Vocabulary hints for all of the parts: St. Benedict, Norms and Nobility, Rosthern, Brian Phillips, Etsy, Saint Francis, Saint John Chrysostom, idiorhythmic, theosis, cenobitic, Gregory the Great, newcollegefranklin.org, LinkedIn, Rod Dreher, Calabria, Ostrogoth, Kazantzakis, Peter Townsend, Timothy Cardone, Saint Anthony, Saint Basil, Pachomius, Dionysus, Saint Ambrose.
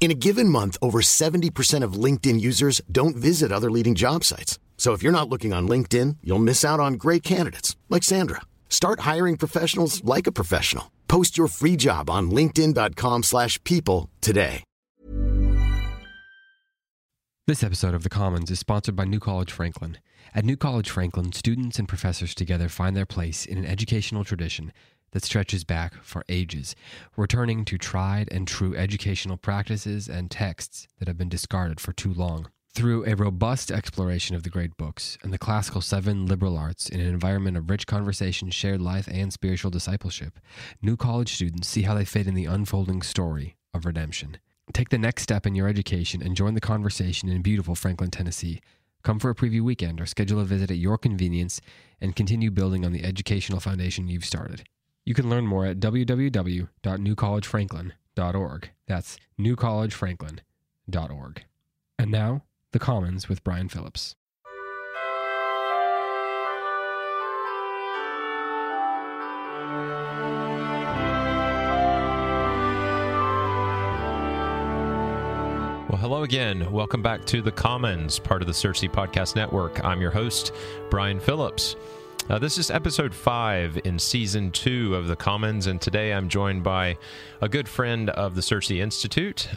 In a given month, over 70% of LinkedIn users don't visit other leading job sites. So if you're not looking on LinkedIn, you'll miss out on great candidates, like Sandra. Start hiring professionals like a professional. Post your free job on linkedin.com/people today. This episode of The Commons is sponsored by New College Franklin. At New College Franklin, students and professors together find their place in an educational tradition that stretches back for ages, returning to tried and true educational practices and texts that have been discarded for too long. Through a robust exploration of the great books and the classical seven liberal arts in an environment of rich conversation, shared life, and spiritual discipleship, New College students see how they fit in the unfolding story of redemption. Take the next step in your education and join the conversation in beautiful Franklin, Tennessee. Come for a preview weekend or schedule a visit at your convenience and continue building on the educational foundation you've started. You can learn more at www.newcollegefranklin.org. That's newcollegefranklin.org. And now, The Commons with Brian Phillips. Well, hello again. Welcome back to The Commons, part of the Searcy Podcast Network. I'm your host, Brian Phillips. This is episode 5 in season 2 of The Commons, and today I'm joined by a good friend of the Searcy Institute,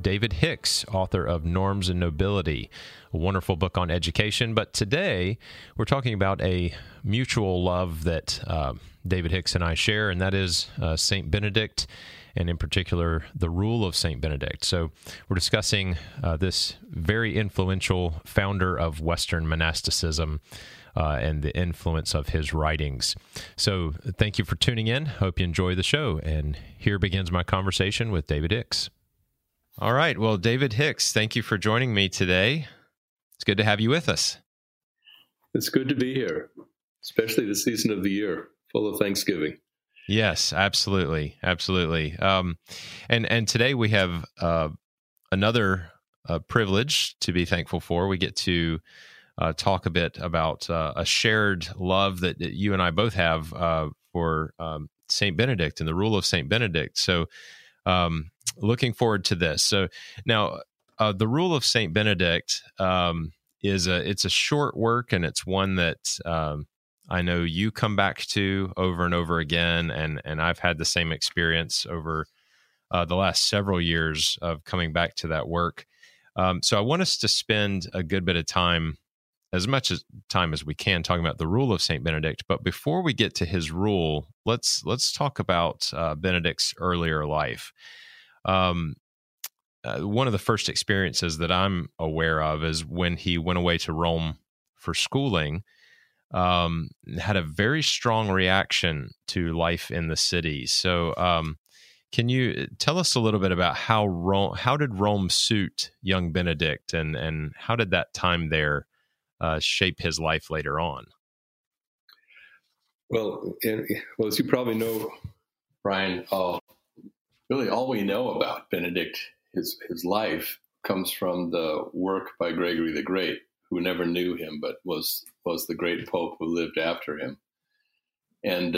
David Hicks, author of Norms and Nobility, a wonderful book on education. But today we're talking about a mutual love that David Hicks and I share, and that is St. Benedict, and in particular, the Rule of St. Benedict. So we're discussing this very influential founder of Western monasticism and the influence of his writings. So thank you for tuning in. Hope you enjoy the show. And here begins my conversation with David Hicks. All right. Well, David Hicks, thank you for joining me today. It's good to have you with us. It's good to be here, especially the season of the year, full of Thanksgiving. Yes, absolutely. Absolutely. And today we have another privilege to be thankful for. We get to talk a bit about a shared love that you and I both have for St. Benedict and the Rule of St. Benedict. So looking forward to this. So now the Rule of St. Benedict it's a short work, and it's one that I know you come back to over and over again, and I've had the same experience over the last several years of coming back to that work. So I want us to spend a good bit of time, as much as time as we can, talking about the Rule of St. Benedict. But before we get to his rule, let's talk about Benedict's earlier life. One of the first experiences that I'm aware of is when he went away to Rome for schooling. Had a very strong reaction to life in the city. So, can you tell us a little bit about how did Rome suit young Benedict, and how did that time there shape his life later on? Well, as you probably know, Brian, really all we know about Benedict, his life, comes from the work by Gregory the Great, who never knew him, but was the great Pope who lived after him. And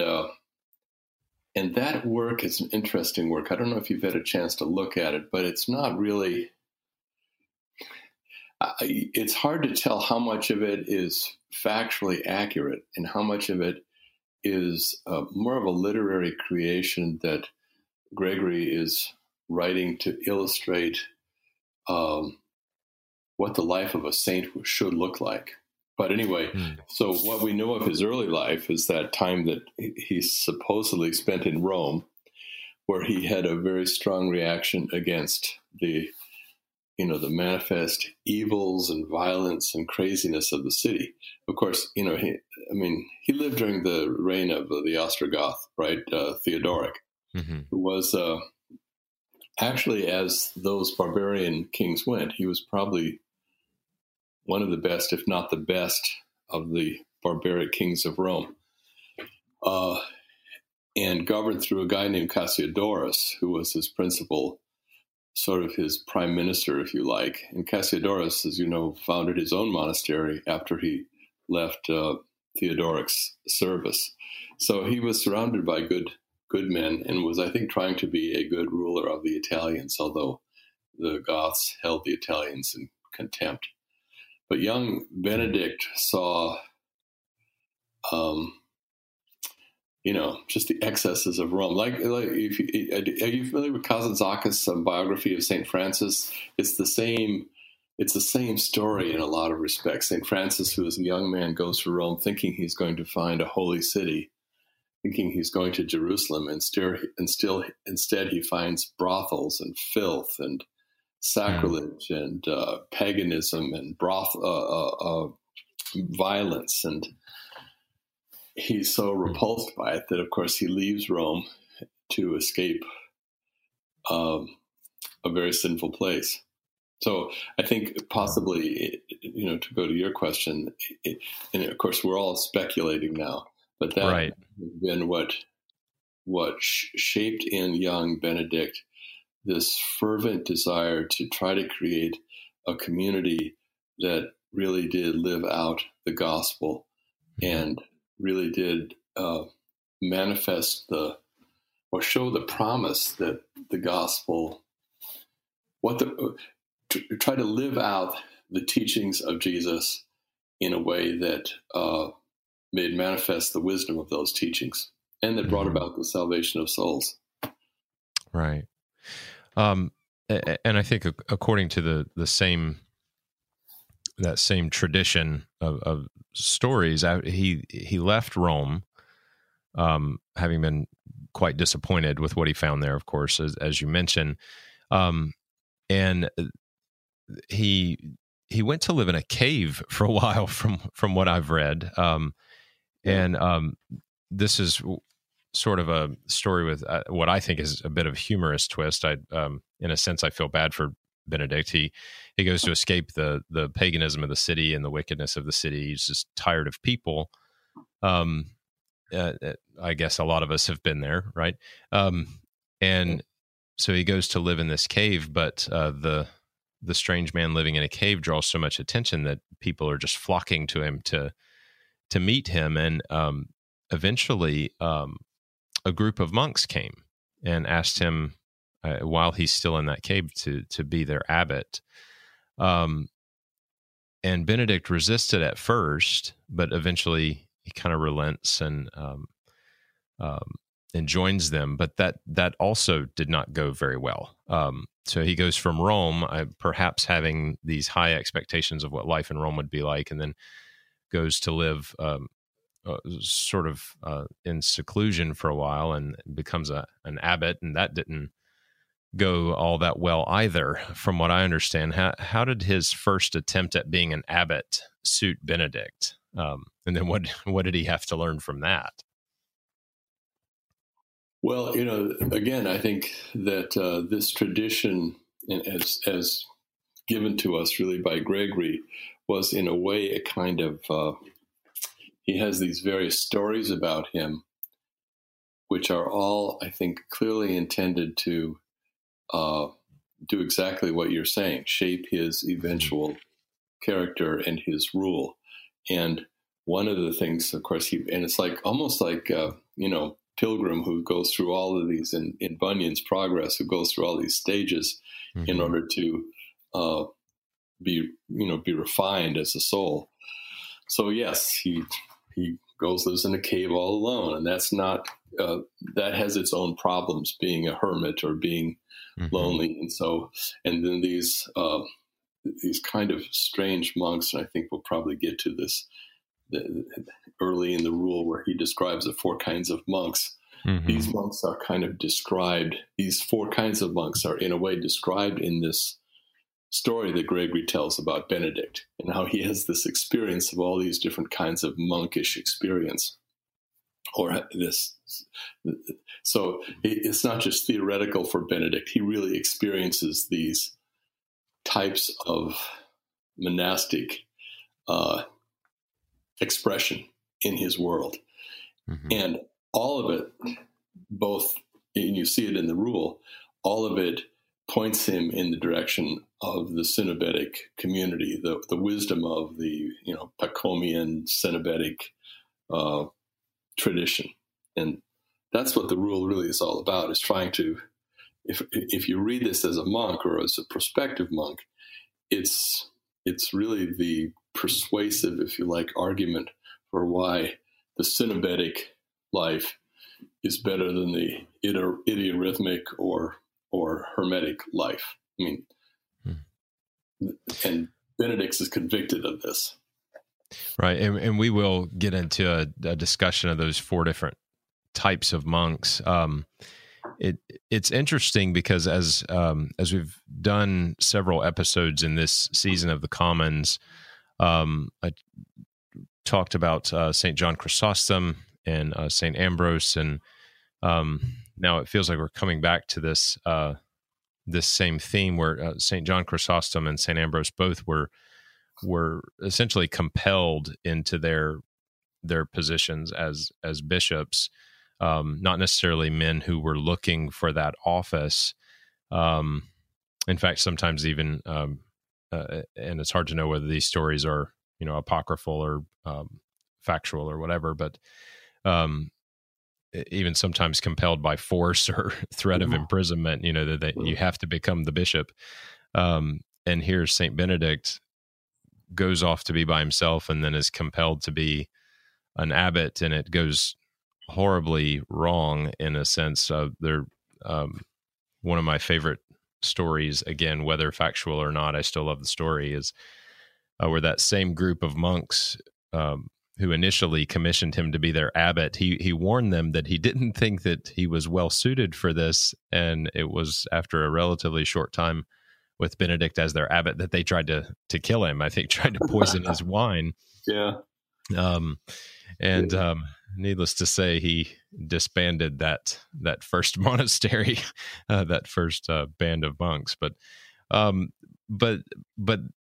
that work is an interesting work. I don't know if you've had a chance to look at it, but it's not really, it's hard to tell how much of it is factually accurate and how much of it is more of a literary creation that Gregory is writing to illustrate what the life of a saint should look like. But anyway, So what we know of his early life is that time that he supposedly spent in Rome, where he had a very strong reaction against the manifest evils and violence and craziness of the city. Of course, he lived during the reign of the Ostrogoth, right? Theodoric, who was actually, as those barbarian kings went, he was probably one of the best, if not the best, of the barbaric kings of Rome, and governed through a guy named Cassiodorus, who was his principal, sort of his prime minister, if you like. And Cassiodorus, as you know, founded his own monastery after he left Theodoric's service. So he was surrounded by good men and was, I think, trying to be a good ruler of the Italians, although the Goths held the Italians in contempt. But young Benedict saw, just the excesses of Rome. Like if you, are you familiar with Kazantzakis' biography of Saint Francis? It's the same story in a lot of respects. Saint Francis, who is a young man, goes to Rome thinking he's going to find a holy city, thinking he's going to Jerusalem, instead he finds brothels and filth and sacrilege and paganism and violence, and he's so repulsed by it that, of course, he leaves Rome to escape a very sinful place. So I think possibly, to go to your question, and of course we're all speculating now, but that right. has been what shaped in young Benedict this fervent desire to try to create a community that really did live out the gospel and really did manifest or show the promise that the gospel, try to live out the teachings of Jesus in a way that made manifest the wisdom of those teachings and that brought about the salvation of souls. Right. And I think according to that same tradition of stories, he left Rome, having been quite disappointed with what he found there, of course, as you mentioned. And he went to live in a cave for a while from what I've read. This is sort of a story with what I think is a bit of a humorous twist. In a sense, I feel bad for Benedict. He goes to escape the paganism of the city and the wickedness of the city. He's just tired of people. I guess a lot of us have been there, right? And so he goes to live in this cave, but the strange man living in a cave draws so much attention that people are just flocking to him to meet him. And eventually, a group of monks came and asked him, while he's still in that cave, to be their abbot. And Benedict resisted at first, but eventually he kind of relents and joins them. But that also did not go very well. So he goes from Rome, perhaps having these high expectations of what life in Rome would be like, and then goes to live in seclusion for a while and becomes an abbot. And that didn't go all that well either, from what I understand. How did his first attempt at being an abbot suit Benedict? And then what did he have to learn from that? Well, again, I think that this tradition, as given to us really by Gregory, was in a way a kind of, he has these various stories about him, which are all, I think, clearly intended to do exactly what you're saying, shape his eventual character and his rule. And one of the things, of course, and it's like almost like, Pilgrim who goes through all of these in Bunyan's Progress, who goes through all these stages in order to be refined as a soul. So yes, he goes, lives in a cave all alone, and that's not, that has its own problems, being a hermit or being lonely. And so, and then these kind of strange monks, and I think we'll probably get to this early in the rule where he describes the four kinds of monks. These monks are kind of described, these four kinds of monks are in a way described in this story that Gregory tells about Benedict and how he has this experience of all these different kinds of monkish experience. or this. So it's not just theoretical for Benedict. He really experiences these types of monastic expression in his world. Mm-hmm. And all of it, both, and you see it in the rule, all of it points him in the direction of the Cenobitic community, the wisdom of the, Pachomian Cenobitic tradition. And that's what the rule really is all about, is trying to, if you read this as a monk or as a prospective monk, it's really the persuasive, if you like, argument for why the Cenobitic life is better than the idiorhythmic or hermetic life. I mean, and Benedict is convicted of this. Right. And we will get into a discussion of those four different types of monks. It's interesting because as we've done several episodes in this season of the Commons, I talked about Saint John Chrysostom and Saint Ambrose, and now it feels like we're coming back to this this same theme where Saint John Chrysostom and Saint Ambrose both were essentially compelled into their positions as bishops. Not necessarily men who were looking for that office. In fact, sometimes even, and it's hard to know whether these stories are, apocryphal or factual or whatever, but even sometimes compelled by force or threat of imprisonment, that you have to become the bishop. And here St. Benedict goes off to be by himself and then is compelled to be an abbot, and it goes horribly wrong in a sense. One of my favorite stories, again, whether factual or not, I still love the story, is where that same group of monks who initially commissioned him to be their abbot, he warned them that he didn't think that he was well suited for this, and it was after a relatively short time with Benedict as their abbot that they tried to kill him. I think tried to poison his wine. Yeah. Needless to say, he disbanded that first monastery, that first band of monks. But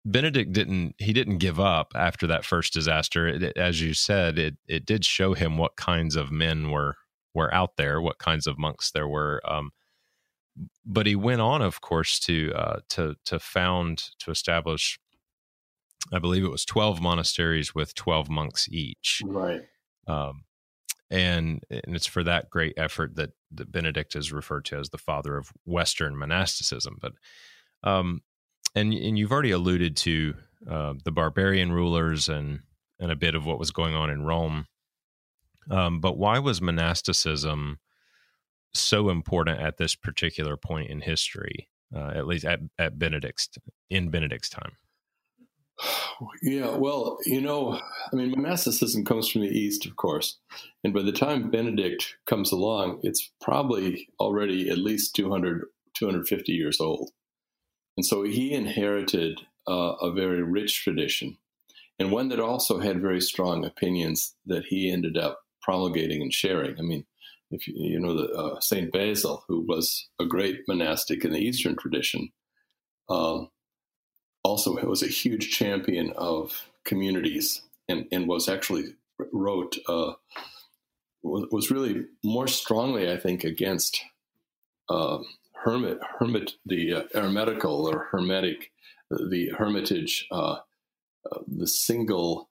Benedict didn't give up after that first disaster. As you said, it did show him what kinds of men were out there, what kinds of monks there were. But he went on, of course, to establish, I believe it was 12 monasteries with 12 monks each. Right. And it's for that great effort that Benedict is referred to as the father of Western monasticism. But, and you've already alluded to, the barbarian rulers and a bit of what was going on in Rome. But why was monasticism so important at this particular point in history, at least at Benedict's time? Yeah, well, monasticism comes from the East, of course. And by the time Benedict comes along, it's probably already at least 200, 250 years old. And so he inherited a very rich tradition, and one that also had very strong opinions that he ended up promulgating and sharing. I mean, if Saint Basil, who was a great monastic in the Eastern tradition, also was a huge champion of communities, and was actually was really more strongly, I think, against hermitage, the single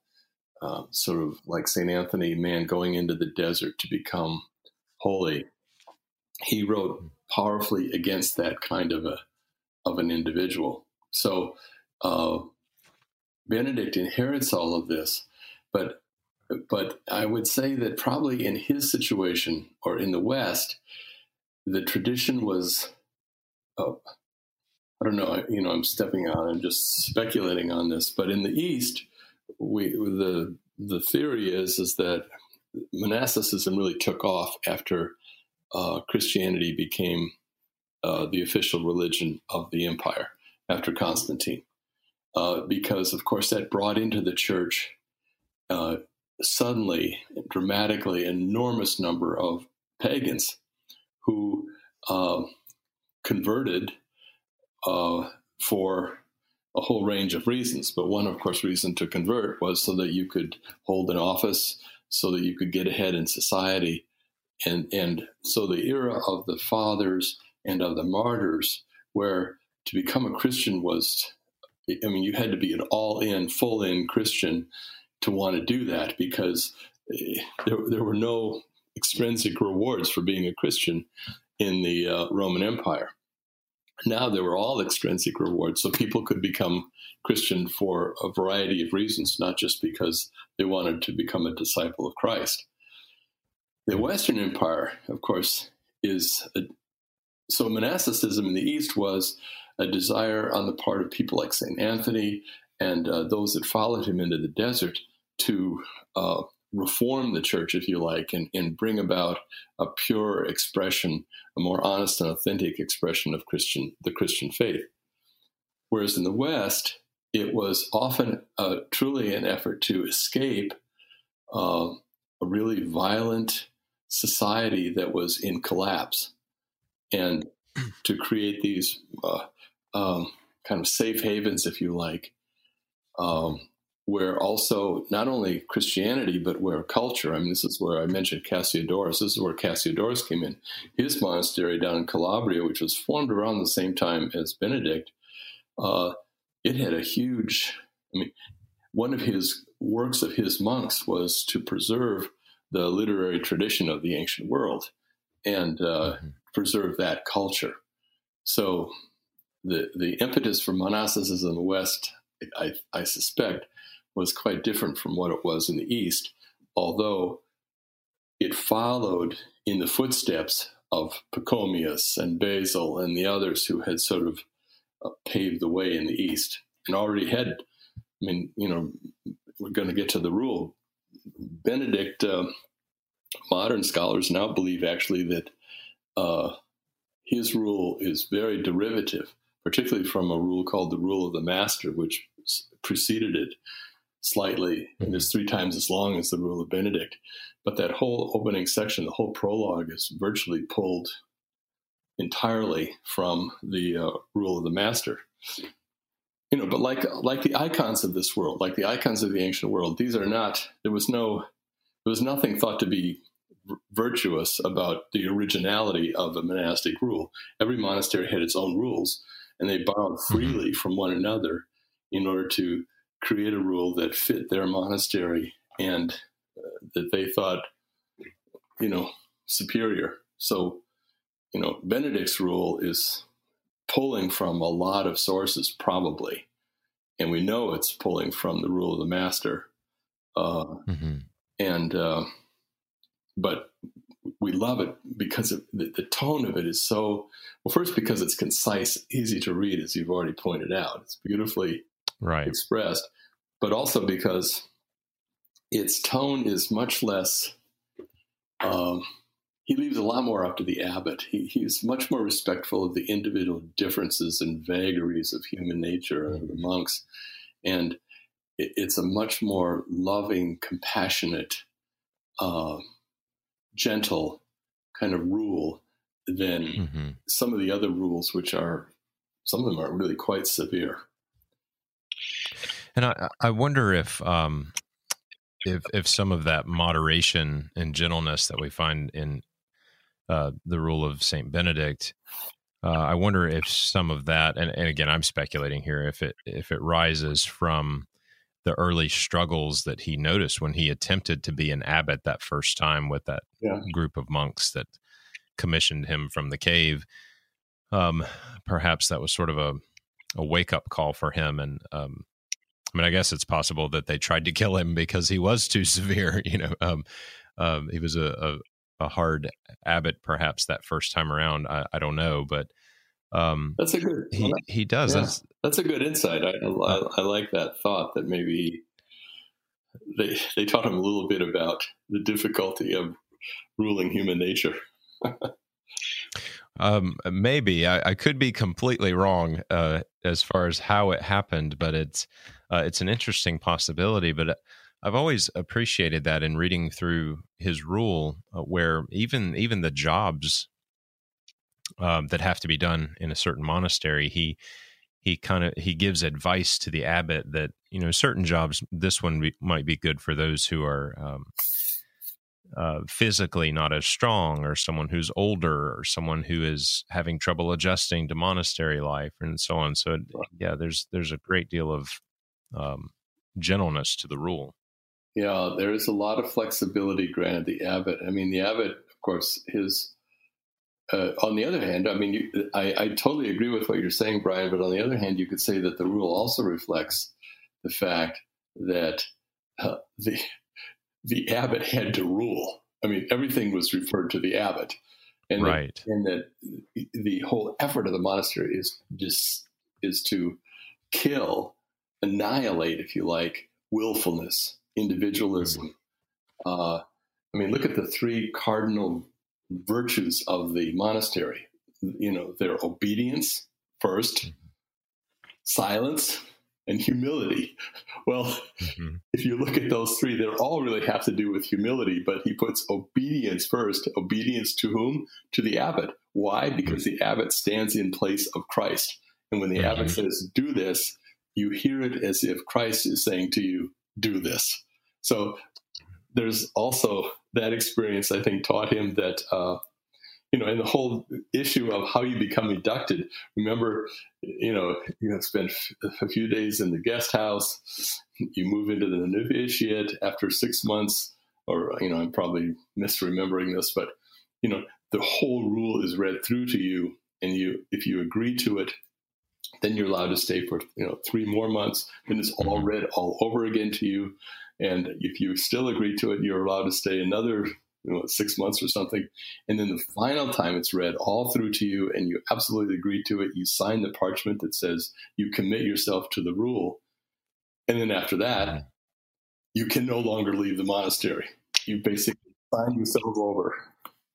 sort of like Saint Anthony, man going into the desert to become holy. He wrote powerfully against that kind of an individual. So, Benedict inherits all of this, but I would say that probably in his situation or in the West, the tradition was, I don't know, I'm stepping on, I'm just speculating on this, but in the East, the theory is that monasticism really took off after, Christianity became, the official religion of the empire after Constantine, because of course that brought into the church suddenly, dramatically, an enormous number of pagans who converted for a whole range of reasons. But one, of course, reason to convert was so that you could hold an office, so that you could get ahead in society. And so the era of the fathers and of the martyrs, where to become a Christian was, I mean, you had to be an all-in, full-in Christian to want to do that, because there were no extrinsic rewards for being a Christian in the Roman Empire. Now there were all extrinsic rewards, so people could become Christian for a variety of reasons, not just because they wanted to become a disciple of Christ. The Western Empire, of course, so monasticism in the East was a desire on the part of people like Saint Anthony and those that followed him into the desert to reform the church, if you like, and bring about a pure expression, a more honest and authentic expression of the Christian faith. Whereas in the West, it was often truly an effort to escape a really violent society that was in collapse, and to create these kind of safe havens, if you like, where also not only Christianity, but where culture, I mean, this is where I mentioned Cassiodorus. This is where Cassiodorus came in. His monastery down in Calabria, which was formed around the same time as Benedict, it had a huge, I mean, one of his works of his monks was to preserve the literary tradition of the ancient world and preserve that culture. So the impetus for monasticism in the West, I suspect, was quite different from what it was in the East, although it followed in the footsteps of Pachomius and Basil and the others who had sort of paved the way in the East and already had, I mean, you know, we're going to get to the rule. Benedict, modern scholars now believe actually that his rule is very derivative, particularly from a rule called the Rule of the Master, which preceded it slightly, and is 3 times as long as the Rule of Benedict. But that whole opening section, the whole prologue, is virtually pulled entirely from the Rule of the Master. You know, but like the icons of this world, like the icons of the ancient world, these are not. There was nothing thought to be virtuous about the originality of a monastic rule. Every monastery had its own rules, and they borrowed freely from one another in order to create a rule that fit their monastery and that they thought, you know, superior. So, you know, Benedict's rule is pulling from a lot of sources, probably, and we know it's pulling from the Rule of the Master. But we love it because of the tone of it is so, well, first because it's concise, easy to read, as you've already pointed out. It's beautifully expressed, but also because its tone is much less, he leaves a lot more up to the abbot. He's much more respectful of the individual differences and vagaries of human nature and the monks. And it's a much more loving, compassionate, gentle kind of rule than some of the other rules, which are, some of them are really quite severe. And I wonder if some of that moderation and gentleness that we find in the rule of St. Benedict, I wonder if some of that, and again, I'm speculating here, if it rises from the early struggles that he noticed when he attempted to be an abbot that first time with that group of monks that commissioned him from the cave. Perhaps that was sort of a wake-up call for him. And I mean, I guess it's possible that they tried to kill him because he was too severe. You know, he was a hard abbot perhaps that first time around. I don't know, but that's a good. He does. Yeah, that's a good insight. I like that thought that maybe they taught him a little bit about the difficulty of ruling human nature. Maybe I could be completely wrong as far as how it happened, but it's an interesting possibility. But I've always appreciated that in reading through his rule, where even the jobs that have to be done in a certain monastery, he gives advice to the abbot that, you know, certain jobs, this one might be good for those who are physically not as strong, or someone who's older, or someone who is having trouble adjusting to monastery life, and so on. So yeah, there's a great deal of gentleness to the rule. Yeah, there is a lot of flexibility granted the abbot. I mean, the abbot, of course, his. On the other hand, I mean, I totally agree with what you're saying, Brian, but on the other hand, you could say that the rule also reflects the fact that the abbot had to rule. I mean, everything was referred to the abbot. And right. That the whole effort of the monastery is to kill, annihilate, if you like, willfulness, individualism. I mean, look at the three cardinal virtues of the monastery, you know, their obedience first, silence, and humility. Well, if you look at those three, they all really have to do with humility, but he puts obedience first. Obedience to whom? To the abbot. Why? Because the abbot stands in place of Christ. And when the abbot says, do this, you hear it as if Christ is saying to you, do this. So there's also that experience, I think, taught him that, you know, and the whole issue of how you become inducted. Remember, you spend a few days in the guest house, you move into the novitiate after 6 months, or, you know, I'm probably misremembering this, but, you know, the whole rule is read through to you, and you, if you agree to it, then you're allowed to stay for, 3 more months, and it's all read all over again to you. And if you still agree to it, you're allowed to stay another 6 months or something. And then the final time it's read all through to you, and you absolutely agree to it. You sign the parchment that says you commit yourself to the rule. And then after that, you can no longer leave the monastery. You basically sign yourself over.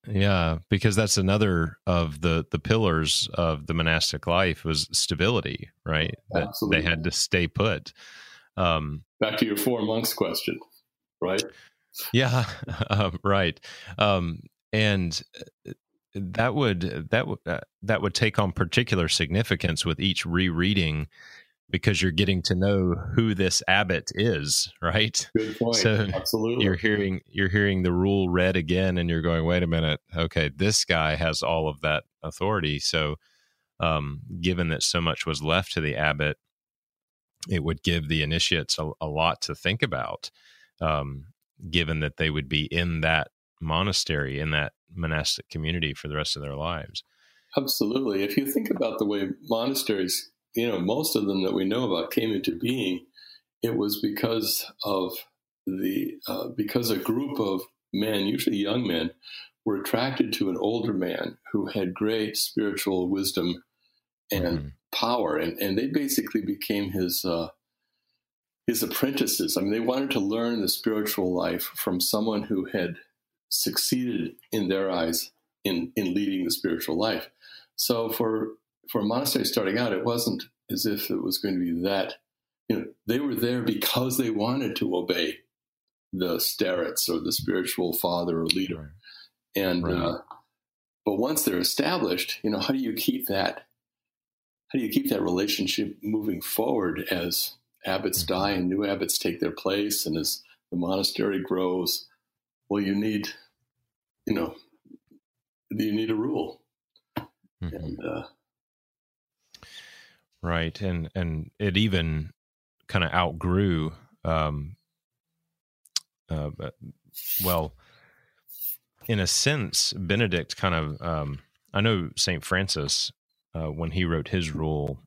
Yeah, because that's another of the pillars of the monastic life was stability, right? Absolutely. That they had to stay put. Back to your four monks question, right? Yeah, right. And that would take on particular significance with each rereading, because you're getting to know who this abbot is, right? Good point. So absolutely, you're hearing the rule read again, and you're going, wait a minute, okay, this guy has all of that authority. So, given that so much was left to the abbot, it would give the initiates a lot to think about, given that they would be in that monastery, in that monastic community for the rest of their lives. Absolutely. If you think about the way monasteries, most of them that we know about came into being, it was because of because a group of men, usually young men, were attracted to an older man who had great spiritual wisdom and power, and they basically became his apprentices. I mean, they wanted to learn the spiritual life from someone who had succeeded, in their eyes, in leading the spiritual life. So for monasteries starting out, it wasn't as if it was going to be that, they were there because they wanted to obey the starets or the spiritual father or leader. And but once they're established, how do you keep that? How do you keep that relationship moving forward as abbots die and new abbots take their place, and as the monastery grows? Well, you need a rule. And, right. And it even kind of outgrew, well, in a sense, Benedict kind of, I know Saint Francis, when he wrote his rule,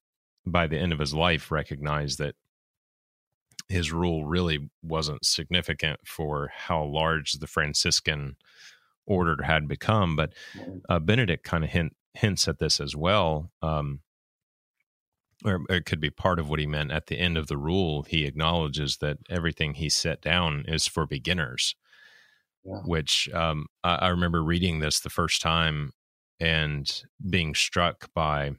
by the end of his life, recognized that his rule really wasn't significant for how large the Franciscan order had become. But Benedict kind of hints at this as well, or it could be part of what he meant. At the end of the rule, he acknowledges that everything he set down is for beginners, which I remember reading this the first time and being struck by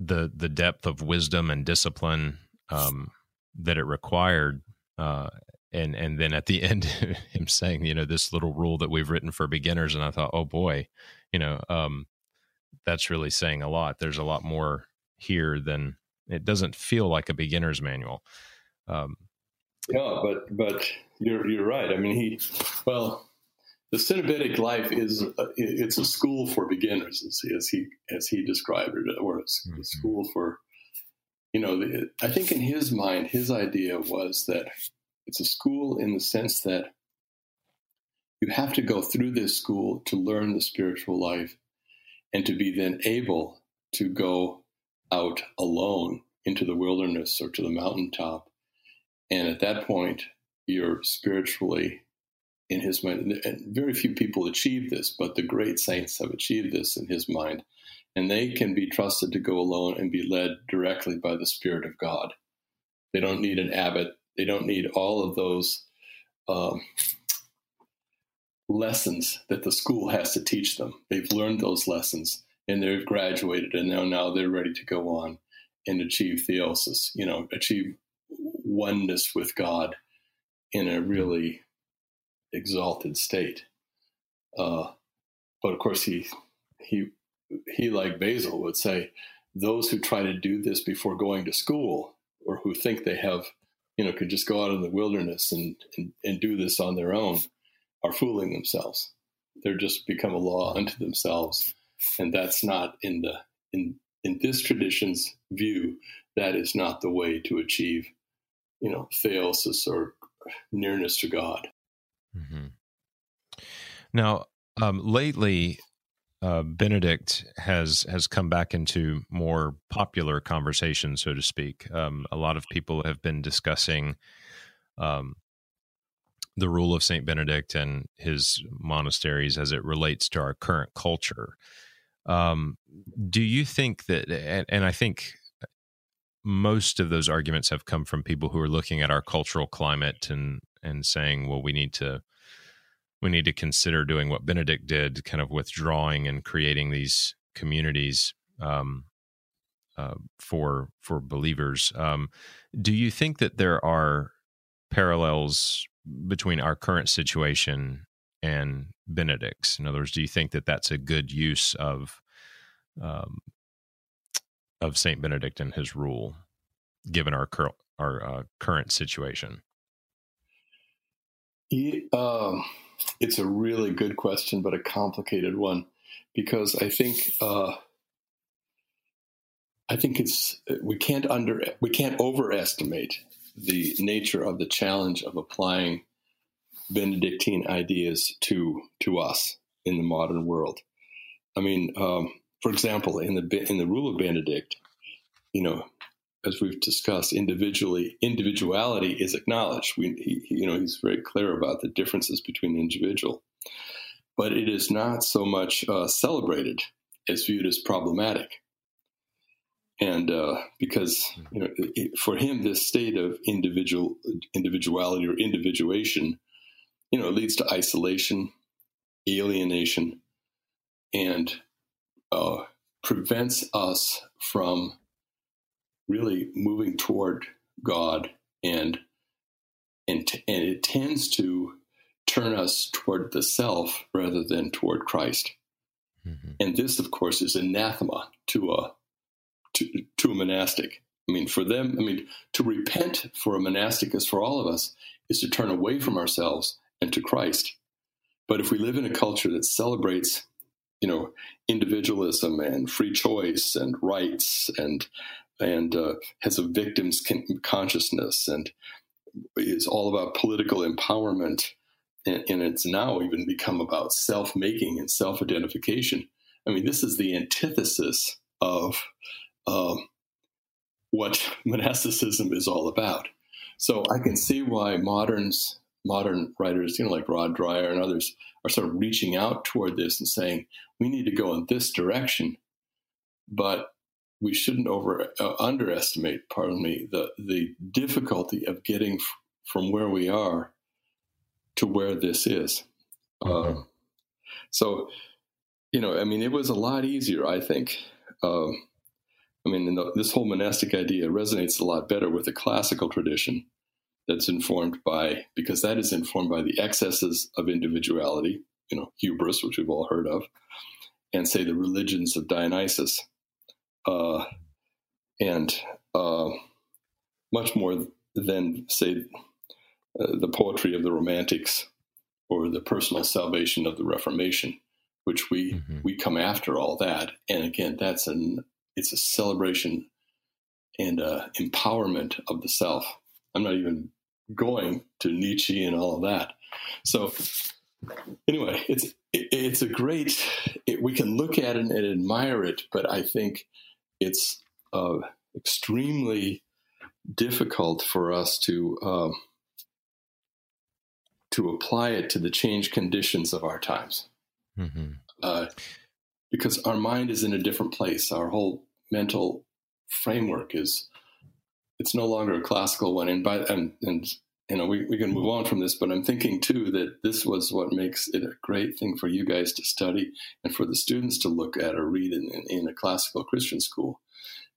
the depth of wisdom and discipline that it required. And then at the end, him saying, you know, this little rule that we've written for beginners. And I thought, oh boy, you know, that's really saying a lot. There's a lot more here than it doesn't feel like a beginner's manual. No, but you're right. I mean, the Cenobitic life it's a school for beginners, as he described it, or it's a school for, you know, I think in his mind, his idea was that it's a school in the sense that you have to go through this school to learn the spiritual life and to be then able to go out alone into the wilderness or to the mountaintop. And at that point, you're spiritually, in his mind, and very few people achieve this, but the great saints have achieved this in his mind, and they can be trusted to go alone and be led directly by the Spirit of God. They don't need an abbot. They don't need all of those lessons that the school has to teach them. They've learned those lessons, and they've graduated, and now they're ready to go on and achieve theosis, you know, achieve oneness with God in a really exalted state. But of course he like Basil would say, those who try to do this before going to school, or who think they have, you know, could just go out in the wilderness and do this on their own, are fooling themselves. They're just become a law unto themselves. And that's not in this tradition's view, that is not the way to achieve, you know, theosis or nearness to God. Mm-hmm. Now, lately, Benedict has come back into more popular conversation, so to speak. A lot of people have been discussing the rule of St. Benedict and his monasteries as it relates to our current culture. Do you think that, and I think most of those arguments have come from people who are looking at our cultural climate and saying, well, we need to consider doing what Benedict did, kind of withdrawing and creating these communities for believers. Do you think that there are parallels between our current situation and Benedict's? In other words, do you think that that's a good use of St. Benedict and his rule, given our current situation? It's a really good question, but a complicated one, because I think we can't overestimate the nature of the challenge of applying Benedictine ideas to us in the modern world. I mean, for example, in the rule of Benedict, you know, as we've discussed, individuality is acknowledged. He's very clear about the differences between individual, but it is not so much celebrated as viewed as problematic. And because, you know, for him, this state of individuality or individuation, you know, leads to isolation, alienation, and prevents us from really moving toward God, and it tends to turn us toward the self rather than toward Christ. Mm-hmm. And this, of course, is anathema to a monastic. I mean, for them, to repent for a monastic, as for all of us, is to turn away from ourselves and to Christ. But if we live in a culture that celebrates, you know, individualism and free choice and rights and has a victim's consciousness and is all about political empowerment, and it's now even become about self-making and self-identification. I mean, this is the antithesis of what monasticism is all about. So I can see why modern writers, you know, like Rod Dreher and others, are sort of reaching out toward this and saying, we need to go in this direction, but we shouldn't underestimate, the difficulty of getting from where we are to where this is. Mm-hmm. So, you know, I mean, it was a lot easier, I think, I mean, this whole monastic idea resonates a lot better with the classical tradition because that is informed by the excesses of individuality, hubris, which we've all heard of, and say the religions of Dionysus, and much more than say the poetry of the Romantics or the personal salvation of the Reformation, which we come after all that. And again, it's a celebration and empowerment of the self. I'm not even going to Nietzsche and all of that. So anyway, we can look at it and admire it, but I think it's extremely difficult for us to apply it to the changed conditions of our times. Mm-hmm. Because our mind is in a different place. Our whole mental framework it's no longer a classical one. We can move on from this, but I'm thinking too that this was what makes it a great thing for you guys to study and for the students to look at or read in a classical Christian school,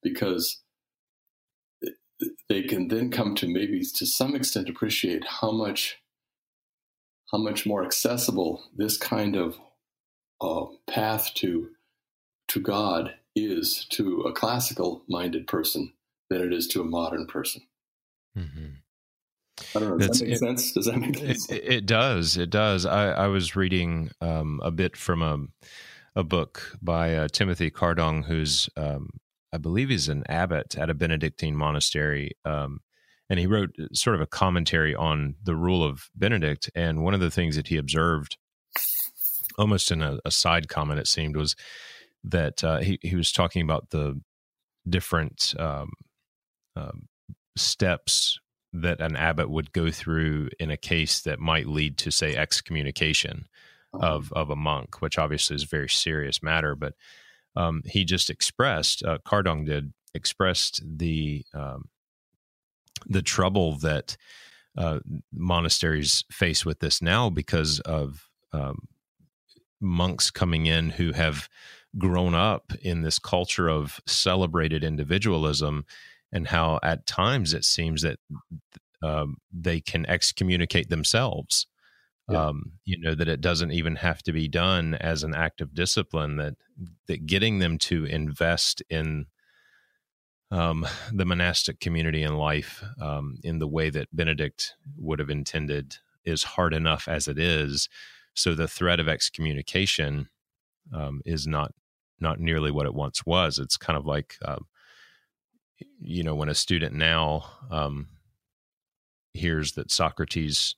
because they can then come to maybe to some extent appreciate how much more accessible this kind of path to God is to a classical-minded person than it is to a modern person. Mm-hmm. I don't know. Does that make sense? Does that make sense? It does. I was reading a bit from a book by Timothy Cardone, who's, I believe he's an abbot at a Benedictine monastery. And he wrote sort of a commentary on the Rule of Benedict. And one of the things that he observed, almost in a side comment, it seemed, was that he was talking about the different steps that an abbot would go through in a case that might lead to, say, excommunication of a monk, which obviously is a very serious matter. But he just expressed, Cardone did, expressed the trouble that monasteries face with this now because of monks coming in who have grown up in this culture of celebrated individualism, and how at times it seems that they can excommunicate themselves. Yeah. That it doesn't even have to be done as an act of discipline, that getting them to invest in the monastic community and life in the way that Benedict would have intended is hard enough as it is. So the threat of excommunication is not nearly what it once was. It's kind of like, when a student now hears that Socrates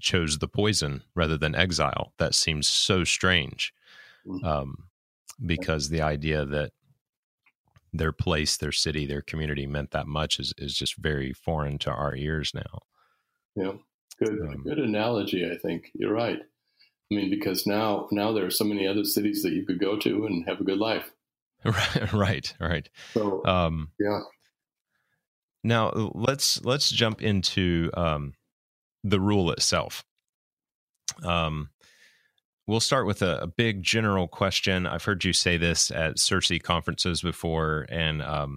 chose the poison rather than exile, that seems so strange because the idea that their place, their city, their community meant that much is just very foreign to our ears now. Yeah, good analogy, I think. You're right. I mean, because now there are so many other cities that you could go to and have a good life. Right. So, yeah. Now let's jump into the rule itself. We'll start with a big general question. I've heard you say this at Searcy conferences before, and I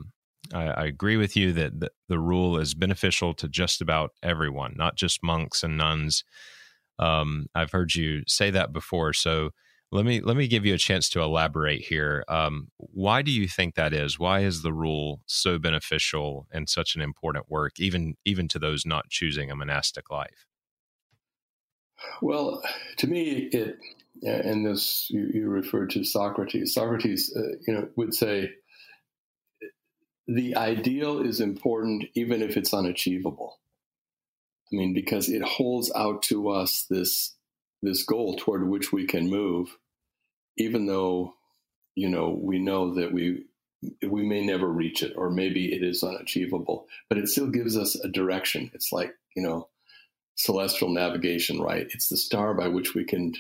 agree with you that the rule is beneficial to just about everyone, not just monks and nuns. I've heard you say that before, so let me give you a chance to elaborate here. Why do you think that is? Why is the rule so beneficial and such an important work, even to those not choosing a monastic life? Well, to me, you referred to Socrates. Socrates, would say the ideal is important even if it's unachievable. I mean, because it holds out to us this goal toward which we can move, even though, we know that we may never reach it, or maybe it is unachievable, but it still gives us a direction. It's like, celestial navigation, right? It's the star by which we can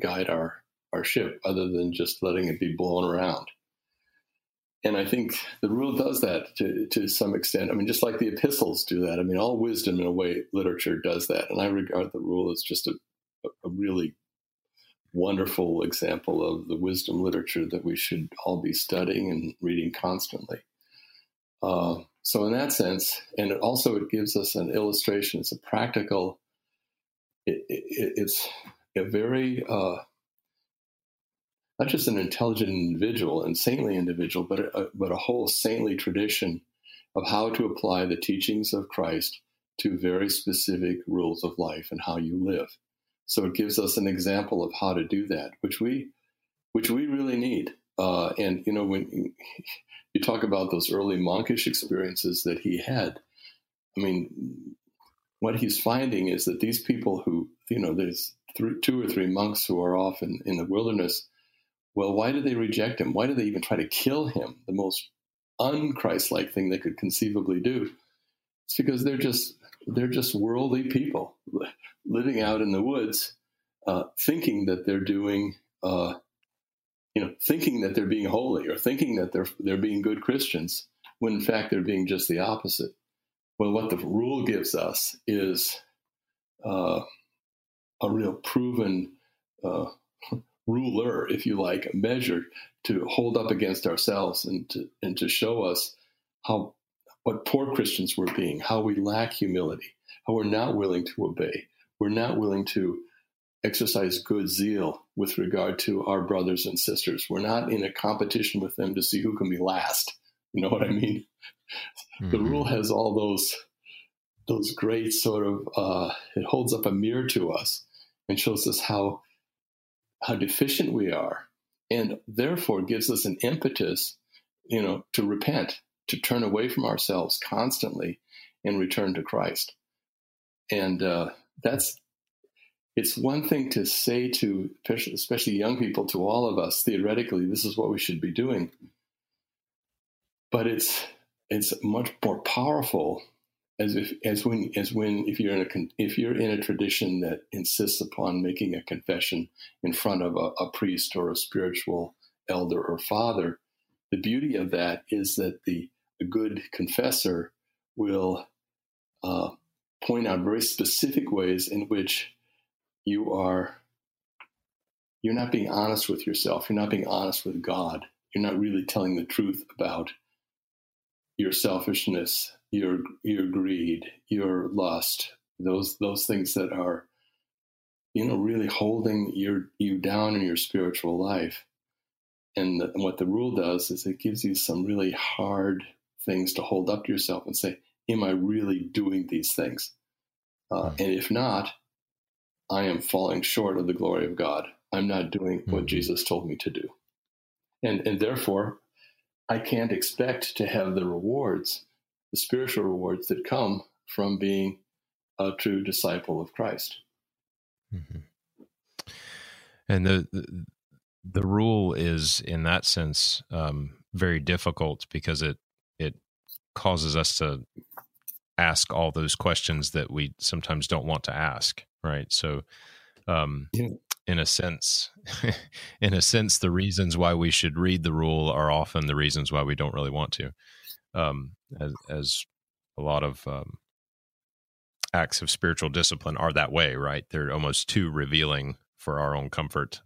guide our ship, other than just letting it be blown around. And I think the rule does that to some extent. I mean, just like the epistles do that. I mean, all wisdom, in a way, literature does that. And I regard the rule as just a really wonderful example of the wisdom literature that we should all be studying and reading constantly. So in that sense, and it also it gives us an illustration. It's a practical. It's a very not just an intelligent individual and saintly individual, but a whole saintly tradition of how to apply the teachings of Christ to very specific rules of life and how you live. So it gives us an example of how to do that, which we really need. And, you know, when you talk about those early monkish experiences that he had, I mean, what he's finding is that these people who, you know, there's two or three monks who are off in the wilderness. Well, why did they reject him? Why did they even try to kill him? The most un-Christ-like thing they could conceivably do. It's because they're just worldly people living out in the woods, thinking that they're doing, thinking that they're being holy or thinking that they're being good Christians, when in fact they're being just the opposite. Well, what the rule gives us is a real proven ruler, if you like, a measure to hold up against ourselves and to show us what poor Christians we're being, how we lack humility, how we're not willing to obey, we're not willing to exercise good zeal with regard to our brothers and sisters. We're not in a competition with them to see who can be last. You know what I mean? Mm-hmm. The rule has all those great sort of, it holds up a mirror to us and shows us how deficient we are, and therefore gives us an impetus, you know, to repent, to turn away from ourselves constantly and return to Christ. And it's one thing to say to, especially young people, to all of us, theoretically, this is what we should be doing. But it's much more powerful if you're in a tradition that insists upon making a confession in front of a priest or a spiritual elder or father. The beauty of that is that the good confessor will point out very specific ways in which you're not being honest with yourself. You're not being honest with God. You're not really telling the truth about your selfishness, your greed, your lust, those things that are, you know, really holding you down in your spiritual life. And what the rule does is it gives you some really hard things to hold up to yourself and say, am I really doing these things? And if not, I am falling short of the glory of God. I'm not doing what Jesus told me to do. And therefore, I can't expect to have the rewards, the spiritual rewards that come from being a true disciple of Christ. Mm-hmm. And the rule is, in that sense, very difficult because it causes us to ask all those questions that we sometimes don't want to ask, right? So, in a sense, the reasons why we should read the rule are often the reasons why we don't really want to, as a lot of acts of spiritual discipline are that way, right? They're almost too revealing for our own comfort,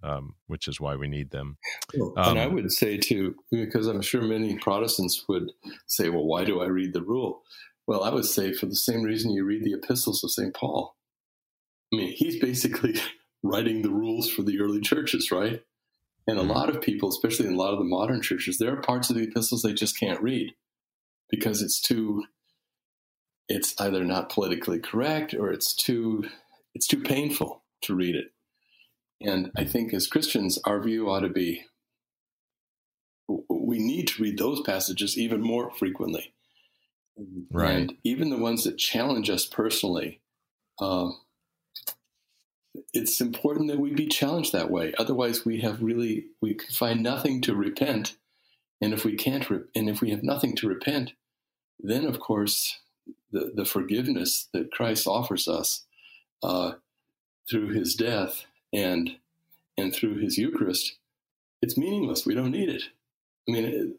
which is why we need them. Well, and I would say too, because I'm sure many Protestants would say, well, why do I read the rule? Well, I would say for the same reason you read the epistles of St. Paul. I mean, he's basically writing the rules for the early churches, right? And a lot of people, especially in a lot of the modern churches, there are parts of the epistles they just can't read because it's either not politically correct or it's too painful to read it. And I think as Christians, our view ought to be, we need to read those passages even more frequently. Right. And even the ones that challenge us personally, it's important that we be challenged that way. Otherwise, we can find nothing to repent. And if we have nothing to repent, then of course, the forgiveness that Christ offers us through his death and through his Eucharist, it's meaningless. We don't need it. I mean,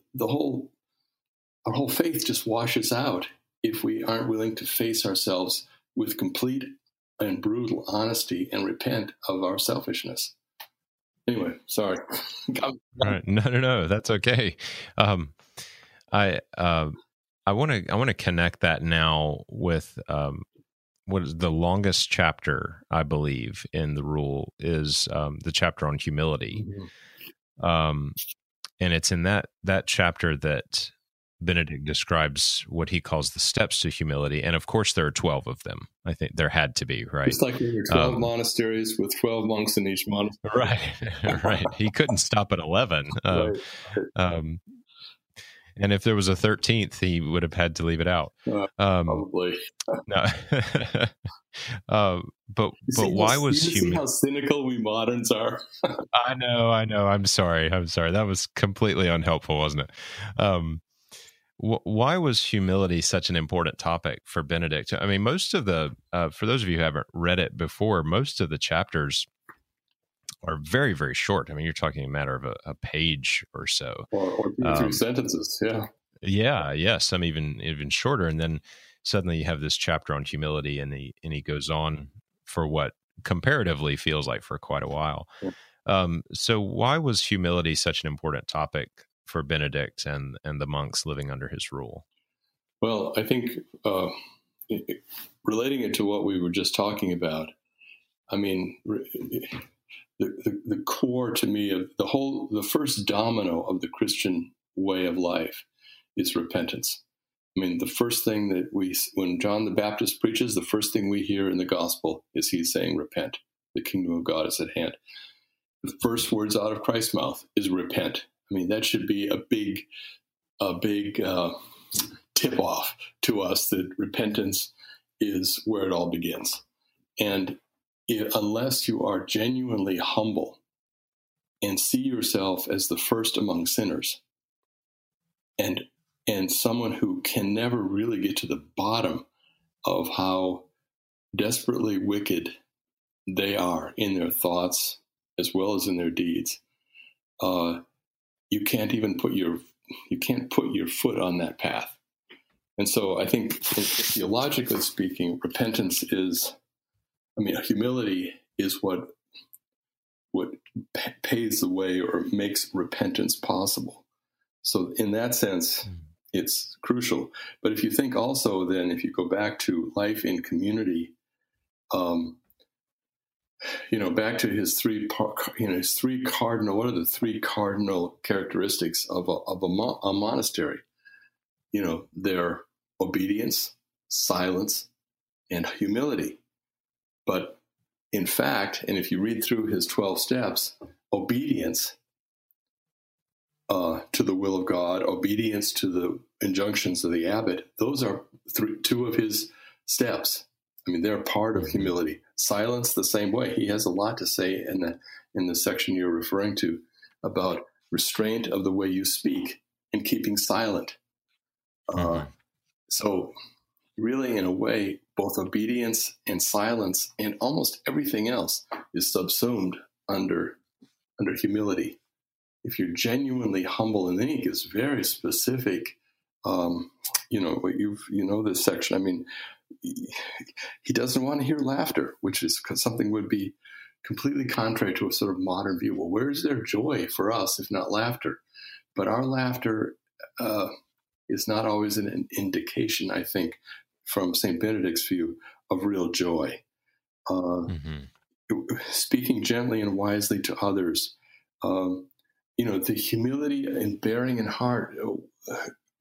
our whole faith just washes out if we aren't willing to face ourselves with complete and brutal honesty and repent of our selfishness. Anyway, sorry. All right. No, that's okay. I I want to connect that now with what is the longest chapter, I believe, in the rule is the chapter on humility. Mm-hmm. And it's in that chapter that Benedict describes what he calls the steps to humility. And of course, there are 12 of them. I think there had to be, right? It's like there were 12 monasteries with 12 monks in each monastery. Right, right. He couldn't stop at 11. Right. And if there was a 13th, he would have had to leave it out. Probably. No. But why was humility? How cynical we moderns are. I know. I'm sorry. That was completely unhelpful, wasn't it? Why was humility such an important topic for Benedict? I mean, most of the, for those of you who haven't read it before, most of the chapters are very, very short. I mean, you're talking a matter of a page or so. Or two sentences, yeah. Yeah, yeah, some even shorter. And then suddenly you have this chapter on humility, and he goes on for what comparatively feels like for quite a while. Yeah. So why was humility such an important topic for Benedict and the monks living under his rule? Well, I think relating it to what we were just talking about, I mean... The core to me of the first domino of the Christian way of life is repentance. I mean, the first thing that when John the Baptist preaches, the first thing we hear in the gospel is he's saying, repent, the kingdom of God is at hand. The first words out of Christ's mouth is repent. I mean, that should be a big tip off to us that repentance is where it all begins. And unless you are genuinely humble and see yourself as the first among sinners and someone who can never really get to the bottom of how desperately wicked they are in their thoughts as well as in their deeds, you can't put your foot on that path. And so I think, theologically speaking, repentance is... I mean, humility is what pays the way or makes repentance possible. So in that sense, it's crucial. But if you think also then, if you go back to life in community, back to his three cardinal characteristics of a monastery? You know, their obedience, silence, and humility. But in fact, and if you read through his 12 steps, obedience to the will of God, obedience to the injunctions of the abbot, those are two of his steps. I mean, they're part of humility. Silence, the same way. He has a lot to say in the section you're referring to about restraint of the way you speak and keeping silent. Mm-hmm. So really, in a way, both obedience and silence and almost everything else is subsumed under humility. If you're genuinely humble, and then he gives very specific, this section. I mean, he doesn't want to hear laughter, which is something would be completely contrary to a sort of modern view. Well, where is there joy for us if not laughter? But our laughter is not always an indication, I think, from St. Benedict's view, of real joy. Speaking gently and wisely to others, the humility and bearing in heart,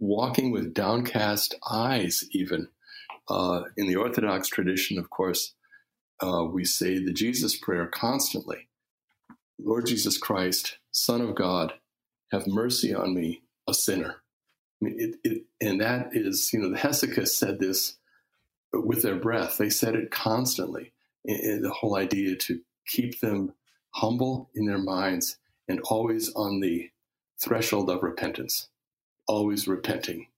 walking with downcast eyes even. In the Orthodox tradition, of course, we say the Jesus prayer constantly. Lord Jesus Christ, Son of God, have mercy on me, a sinner. I mean, and that is, the Hesychasts said this with their breath. They said it constantly. And the whole idea to keep them humble in their minds and always on the threshold of repentance, always repenting.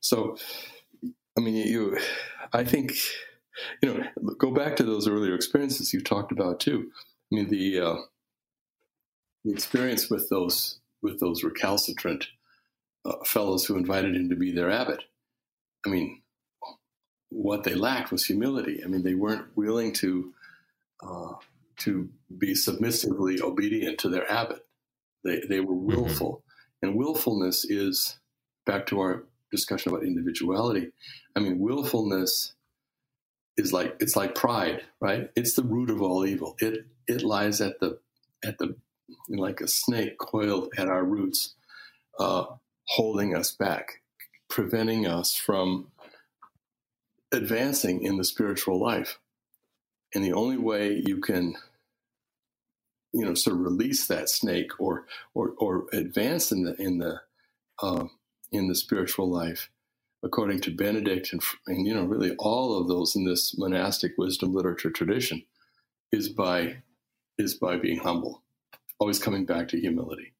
So, I mean, I think, go back to those earlier experiences you talked about too. I mean, the experience with those recalcitrant fellows who invited him to be their abbot. I mean, what they lacked was humility. I mean, they weren't willing to be submissively obedient to their abbot. They were willful, and willfulness is back to our discussion about individuality. I mean, willfulness is like, it's like pride, right? It's the root of all evil. It lies at the like a snake coiled at our roots, holding us back, preventing us from advancing in the spiritual life. And the only way you can, sort of release that snake or advance in the spiritual life, according to Benedict and really all of those in this monastic wisdom literature tradition, is by being humble, always coming back to humility.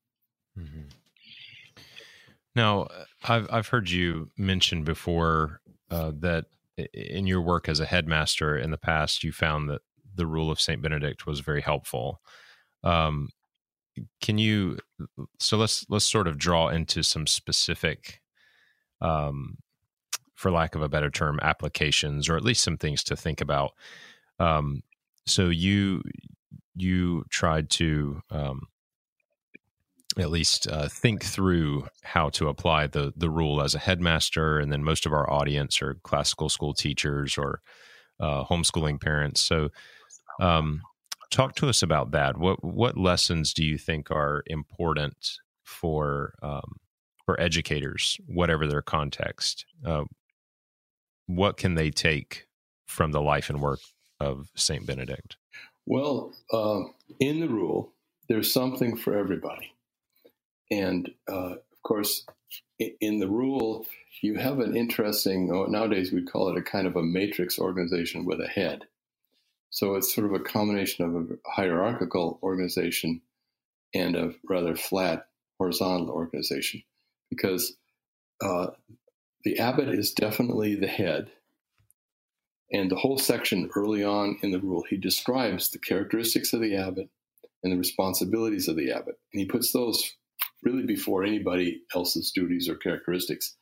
Mm-hmm. Now, I've heard you mention before that in your work as a headmaster in the past, you found that the rule of St. Benedict was very helpful. Let's sort of draw into some specific, for lack of a better term, applications, or at least some things to think about. So you tried to, at least think through how to apply the rule as a headmaster, and then most of our audience are classical school teachers or homeschooling parents. So talk to us about that. What lessons do you think are important for educators, whatever their context? What can they take from the life and work of St. Benedict? Well, in the rule, there's something for everybody. And, of course, in the rule, you have an interesting, nowadays we call it a kind of a matrix organization with a head. So it's sort of a combination of a hierarchical organization and a rather flat horizontal organization, because the abbot is definitely the head. And the whole section early on in the rule, he describes the characteristics of the abbot and the responsibilities of the abbot. And he puts those really before anybody else's duties or characteristics.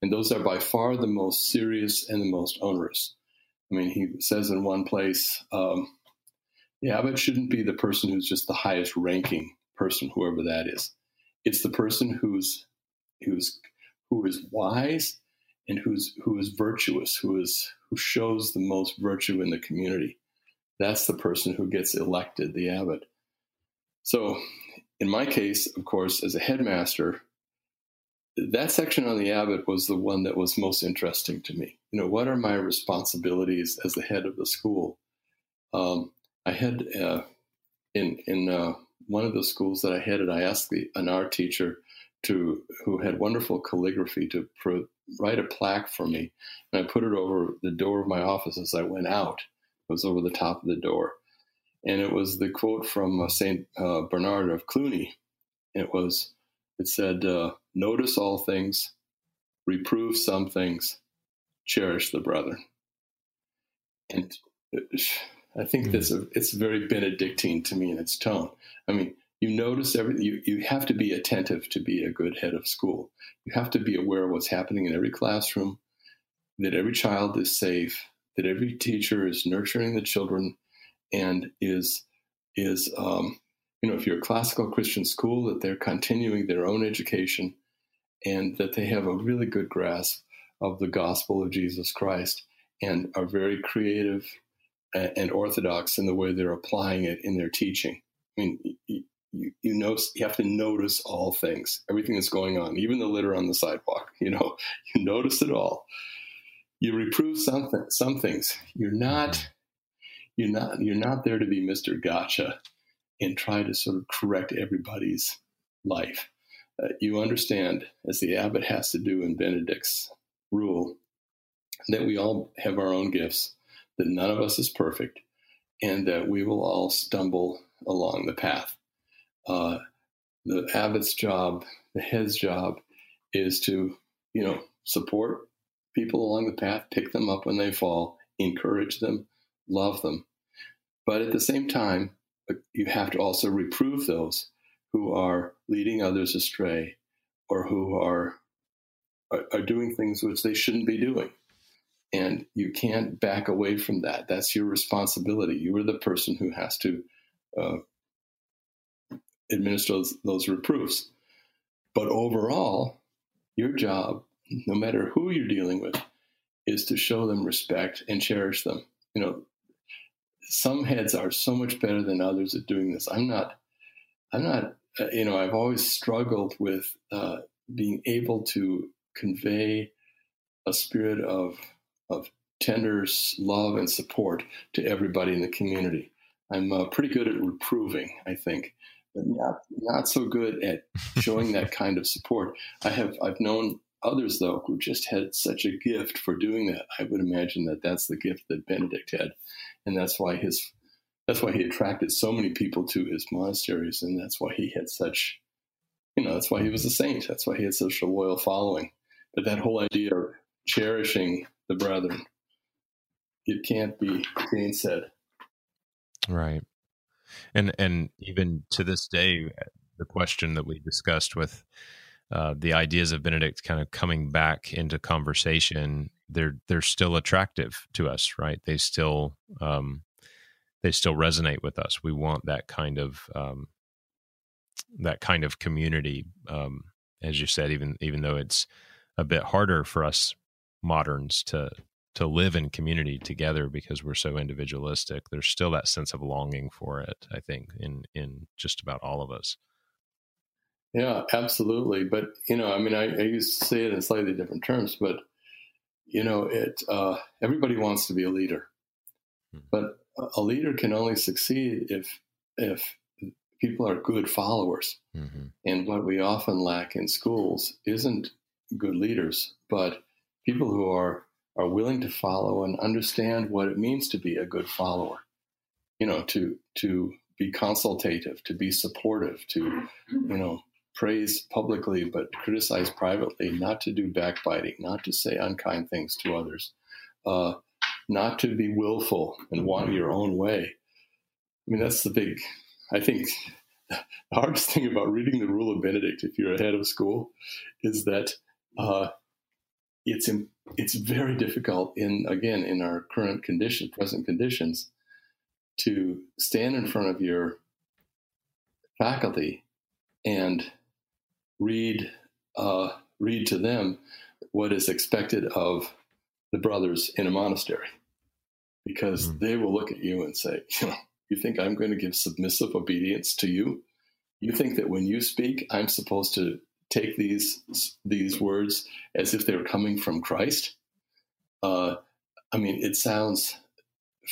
And those are by far the most serious and the most onerous. I mean, he says in one place, the abbot shouldn't be the person who's just the highest ranking person, whoever that is. It's the person who is wise and who is virtuous, who shows the most virtue in the community. That's the person who gets elected the abbot. So in my case, of course, as a headmaster, that section on the abbot was the one that was most interesting to me. What are my responsibilities as the head of the school? I had in one of the schools that I headed, I asked an art teacher who had wonderful calligraphy to write a plaque for me, and I put it over the door of my office as I went out. It was over the top of the door. And it was the quote from Saint Bernard of Cluny. It said, notice all things, reprove some things, cherish the brethren. And I think it's very Benedictine to me in its tone. I mean, you notice everything. You have to be attentive to be a good head of school. You have to be aware of what's happening in every classroom, that every child is safe, that every teacher is nurturing the children, and if you're a classical Christian school, that they're continuing their own education and that they have a really good grasp of the gospel of Jesus Christ and are very creative and orthodox in the way they're applying it in their teaching. I mean, you have to notice all things, everything that's going on, even the litter on the sidewalk, you notice it all. You reprove some things. You're not there to be Mr. Gotcha and try to sort of correct everybody's life. You understand, as the abbot has to do in Benedict's rule, that we all have our own gifts, that none of us is perfect, and that we will all stumble along the path. The abbot's job, the head's job, is to, support people along the path, pick them up when they fall, encourage them, love them. But at the same time, you have to also reprove those who are leading others astray or who are doing things which they shouldn't be doing. And you can't back away from that. That's your responsibility. You are the person who has to administer those reproofs. But overall, your job no matter who you're dealing with, is to show them respect and cherish them. You know, some heads are so much better than others at doing this. I'm not, you know, I've always struggled with being able to convey a spirit of tender love and support to everybody in the community. I'm pretty good at reproving, I think, but not so good at showing that kind of support. I've known others, though, who just had such a gift for doing that. I would imagine that that's the gift that Benedict had, and that's why he attracted so many people to his monasteries, and that's why he had such, you know, that's why he was a saint. That's why he had such a loyal following. But that whole idea of cherishing the brethren, it can't be gainsaid. Right. And even to this day, the question that we discussed with the ideas of Benedict kind of coming back into conversation, they're still attractive to us, right? They still resonate with us. We want that kind of community, as you said, even though it's a bit harder for us moderns to live in community together because we're so individualistic. There's still that sense of longing for it, I think, in just about all of us. Yeah, absolutely. But, you know, I mean, I used to say it in slightly different terms, but, you know, everybody wants to be a leader, but a leader can only succeed if people are good followers. Mm-hmm. And what we often lack in schools isn't good leaders, but people who are willing to follow and understand what it means to be a good follower, you know, to be consultative, to be supportive, to, you know, praise publicly, but criticize privately, not to do backbiting, not to say unkind things to others, not to be willful and want your own way. I mean, that's the big, I think, the hardest thing about reading the Rule of Benedict, if you're a head of school, is that it's very difficult in our present conditions, to stand in front of your faculty and read to them what is expected of the brothers in a monastery, because they will look at you and say, you think I'm going to give submissive obedience to you? You think that when you speak, I'm supposed to take these words as if they were coming from Christ? I mean, it sounds,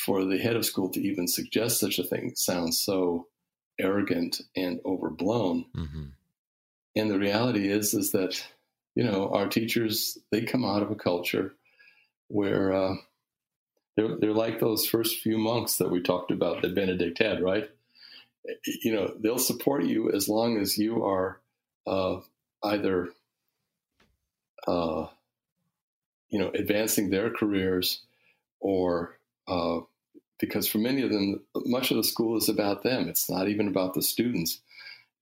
for the head of school to even suggest such a thing, sounds so arrogant and overblown. Mm-hmm. And the reality is that, you know, our teachers, they come out of a culture where they're like those first few monks that we talked about that Benedict had, right? You know, they'll support you as long as you are either you know, advancing their careers, or because for many of them, much of the school is about them. It's not even about the students.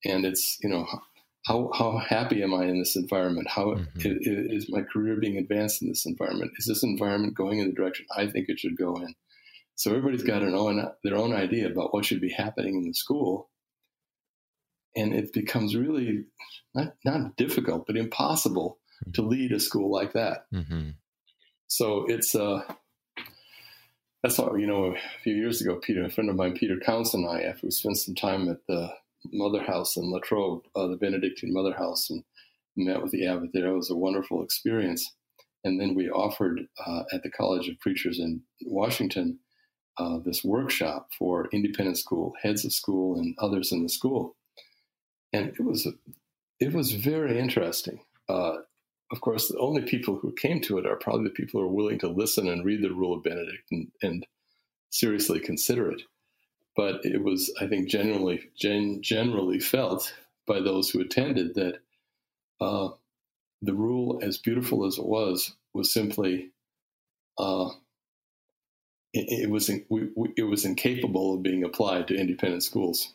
And it's, you know, how happy am I in this environment? How is my career being advanced in this environment? Is this environment going in the direction I think it should go in? So everybody's got their own idea about what should be happening in the school. And it becomes really not difficult, but impossible to lead a school like that. Mm-hmm. So it's that's how, you know, a few years ago, a friend of mine, Peter Townsend, and I, after we spent some time at the Mother House in Latrobe, the Benedictine Mother House, and met with the abbot there. It was a wonderful experience. And then we offered at the College of Preachers in Washington this workshop for independent school, heads of school, and others in the school. And it was very interesting. Of course, the only people who came to it are probably the people who are willing to listen and read the Rule of Benedict and seriously consider it. But it was, I think, generally felt by those who attended that the rule, as beautiful as it was simply it was incapable of being applied to independent schools.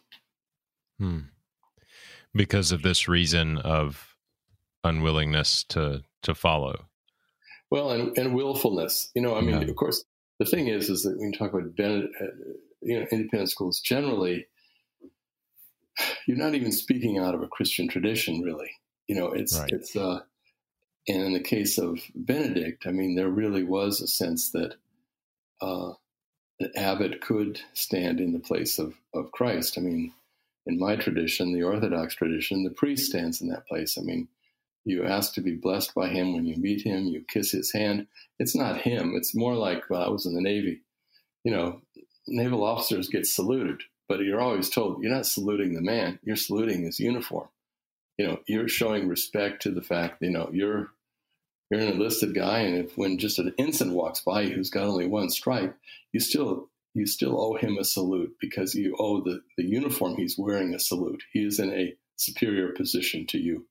Because of this reason of unwillingness to follow. Well, and willfulness. You know, I mean, Of course, the thing is that when you talk about independent schools generally, you're not even speaking out of a Christian tradition, really. You know, it's right. It's And in the case of Benedict, I mean, there really was a sense that an abbot could stand in the place of Christ. I mean, in my tradition, the Orthodox tradition, the priest stands in that place. I mean, you ask to be blessed by him when you meet him. You kiss his hand. It's not him. It's more like, well, I was in the Navy. You know, naval officers get saluted, but you're always told you're not saluting the man. You're saluting his uniform. You know, you're showing respect to the fact, you know, you're an enlisted guy, and if when just an ensign walks by you who's got only one stripe, you still owe him a salute because you owe the uniform he's wearing a salute. He is in a superior position to you.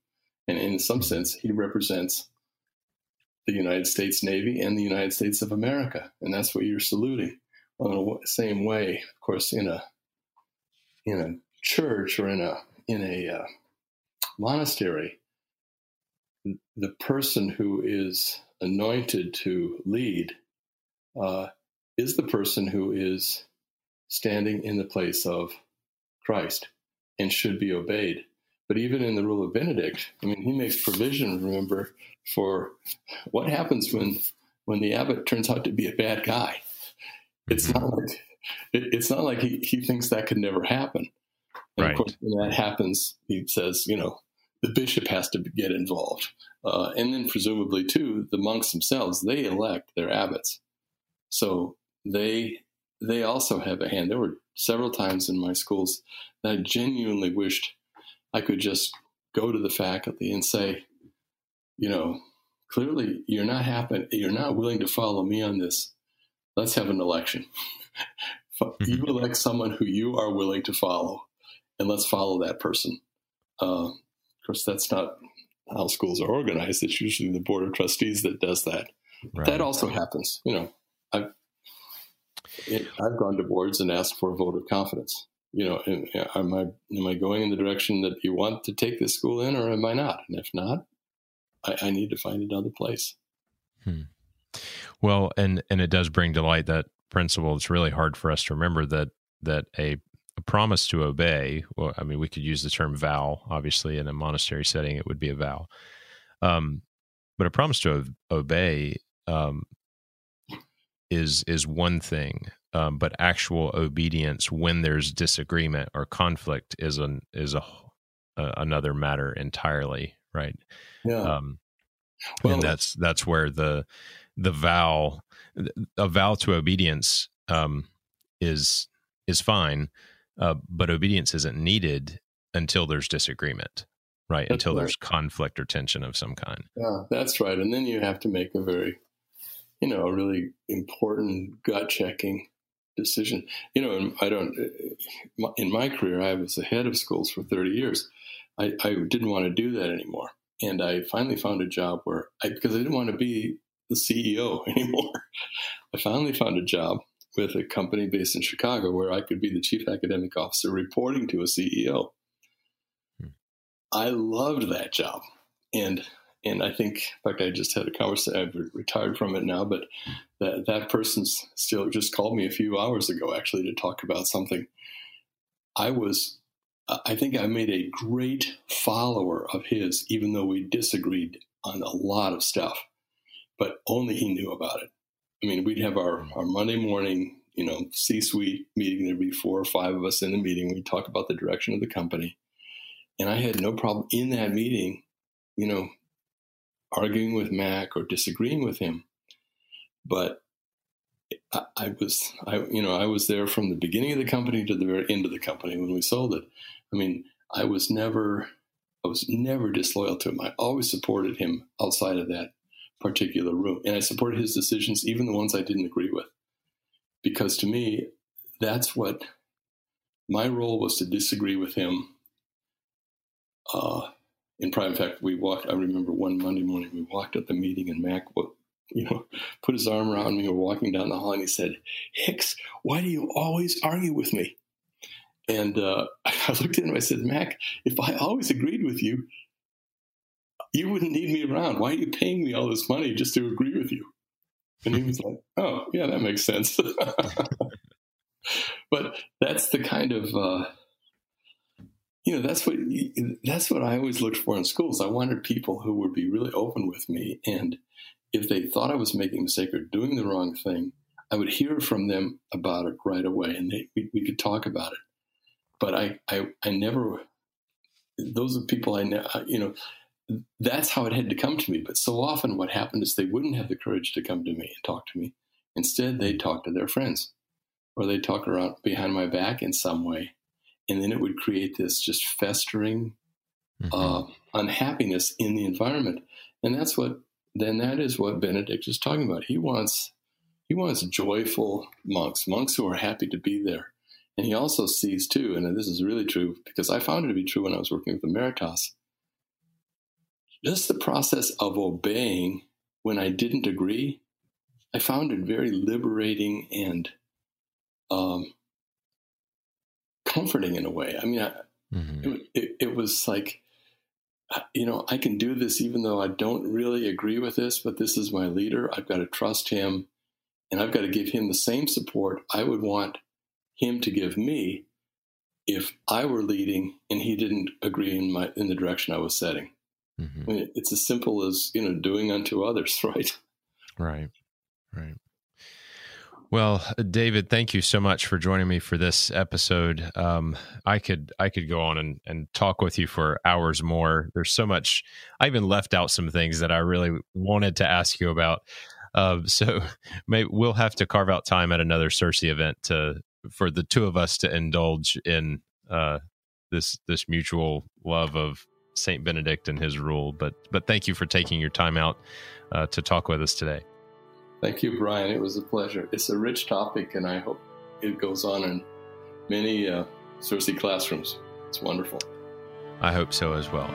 And in some sense, he represents the United States Navy and the United States of America. And that's what you're saluting. Well, in the same way, of course, in a church or in a monastery, the person who is anointed to lead is the person who is standing in the place of Christ and should be obeyed. But even in the Rule of Benedict, I mean, he makes provision, remember, for what happens when the abbot turns out to be a bad guy. It's not like he thinks that could never happen. And right. Of course, when that happens, he says, you know, the bishop has to get involved. And then presumably, too, the monks themselves, they elect their abbots. So they also have a hand. There were several times in my schools that I genuinely wished I could just go to the faculty and say, you know, clearly you're not willing to follow me on this. Let's have an election. You elect someone who you are willing to follow, and let's follow that person. Of course, that's not how schools are organized. It's usually the board of trustees that does that. Right. That also happens. You know, I've gone to boards and asked for a vote of confidence. You know, am I going in the direction that you want to take this school in, or am I not? And if not, I need to find another place. Well, and it does bring to light that principle. It's really hard for us to remember that a promise to obey. Well, I mean, we could use the term vow. Obviously, in a monastery setting, it would be a vow. But a promise to obey is one thing. But actual obedience when there's disagreement or conflict is another matter entirely, right? Yeah. Well, and that's where the vow, a vow to obedience, is fine, but obedience isn't needed until there's disagreement, right? Until there's conflict or tension of some kind. Yeah, that's right. And then you have to make a really important gut checking decision. You know, in my career, I was the head of schools for 30 years. I didn't want to do that anymore. And I finally found a job because I didn't want to be the CEO anymore. I finally found a job with a company based in Chicago where I could be the chief academic officer reporting to a CEO. I loved that job. And I think, in fact, I just had a conversation. I've retired from it now, but that person still just called me a few hours ago, actually, to talk about something. I think I made a great follower of his, even though we disagreed on a lot of stuff. But only he knew about it. I mean, we'd have our Monday morning, you know, C-suite meeting. There'd be 4 or 5 of us in the meeting. We'd talk about the direction of the company, and I had no problem in that meeting, you know, arguing with Mac or disagreeing with him. But I was there from the beginning of the company to the very end of the company when we sold it. I mean, I was never disloyal to him. I always supported him outside of that particular room. And I supported his decisions, even the ones I didn't agree with. Because to me, that's what my role was, to disagree with him. In prime fact, I remember one Monday morning, we walked at the meeting, and Mac, you know, put his arm around me. We're walking down the hall, and he said, "Hicks, why do you always argue with me?" And I looked at him. I said, "Mac, if I always agreed with you, you wouldn't need me around. Why are you paying me all this money just to agree with you?" And he was like, "Oh, yeah, that makes sense." But that's the kind of That's what I always looked for in schools. I wanted people who would be really open with me, and if they thought I was making a mistake or doing the wrong thing, I would hear from them about it right away, and we could talk about it. But I never, those are people that's how it had to come to me. But so often what happened is they wouldn't have the courage to come to me and talk to me. Instead, they'd talk to their friends, or they'd talk around behind my back in some way. And then it would create this just festering unhappiness in the environment. And that is what Benedict is talking about. He wants joyful monks who are happy to be there. And he also sees too, and this is really true because I found it to be true when I was working with Emeritus, just the process of obeying when I didn't agree, I found it very liberating and comforting in a way. I mean, it was like, I can do this even though I don't really agree with this, but this is my leader. I've got to trust him, and I've got to give him the same support I would want him to give me if I were leading and he didn't agree in the direction I was setting. Mm-hmm. I mean, it's as simple as, doing unto others, right? Right. Well, David, thank you so much for joining me for this episode. I could go on and talk with you for hours more. There's so much. I even left out some things that I really wanted to ask you about. So maybe we'll have to carve out time at another Searcy event for the two of us to indulge in this mutual love of Saint Benedict and his rule. But thank you for taking your time out to talk with us today. Thank you, Brian. It was a pleasure. It's a rich topic, and I hope it goes on in many Searcy classrooms. It's wonderful. I hope so as well.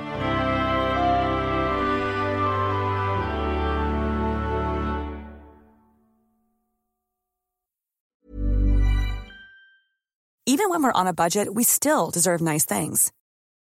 Even when we're on a budget, we still deserve nice things.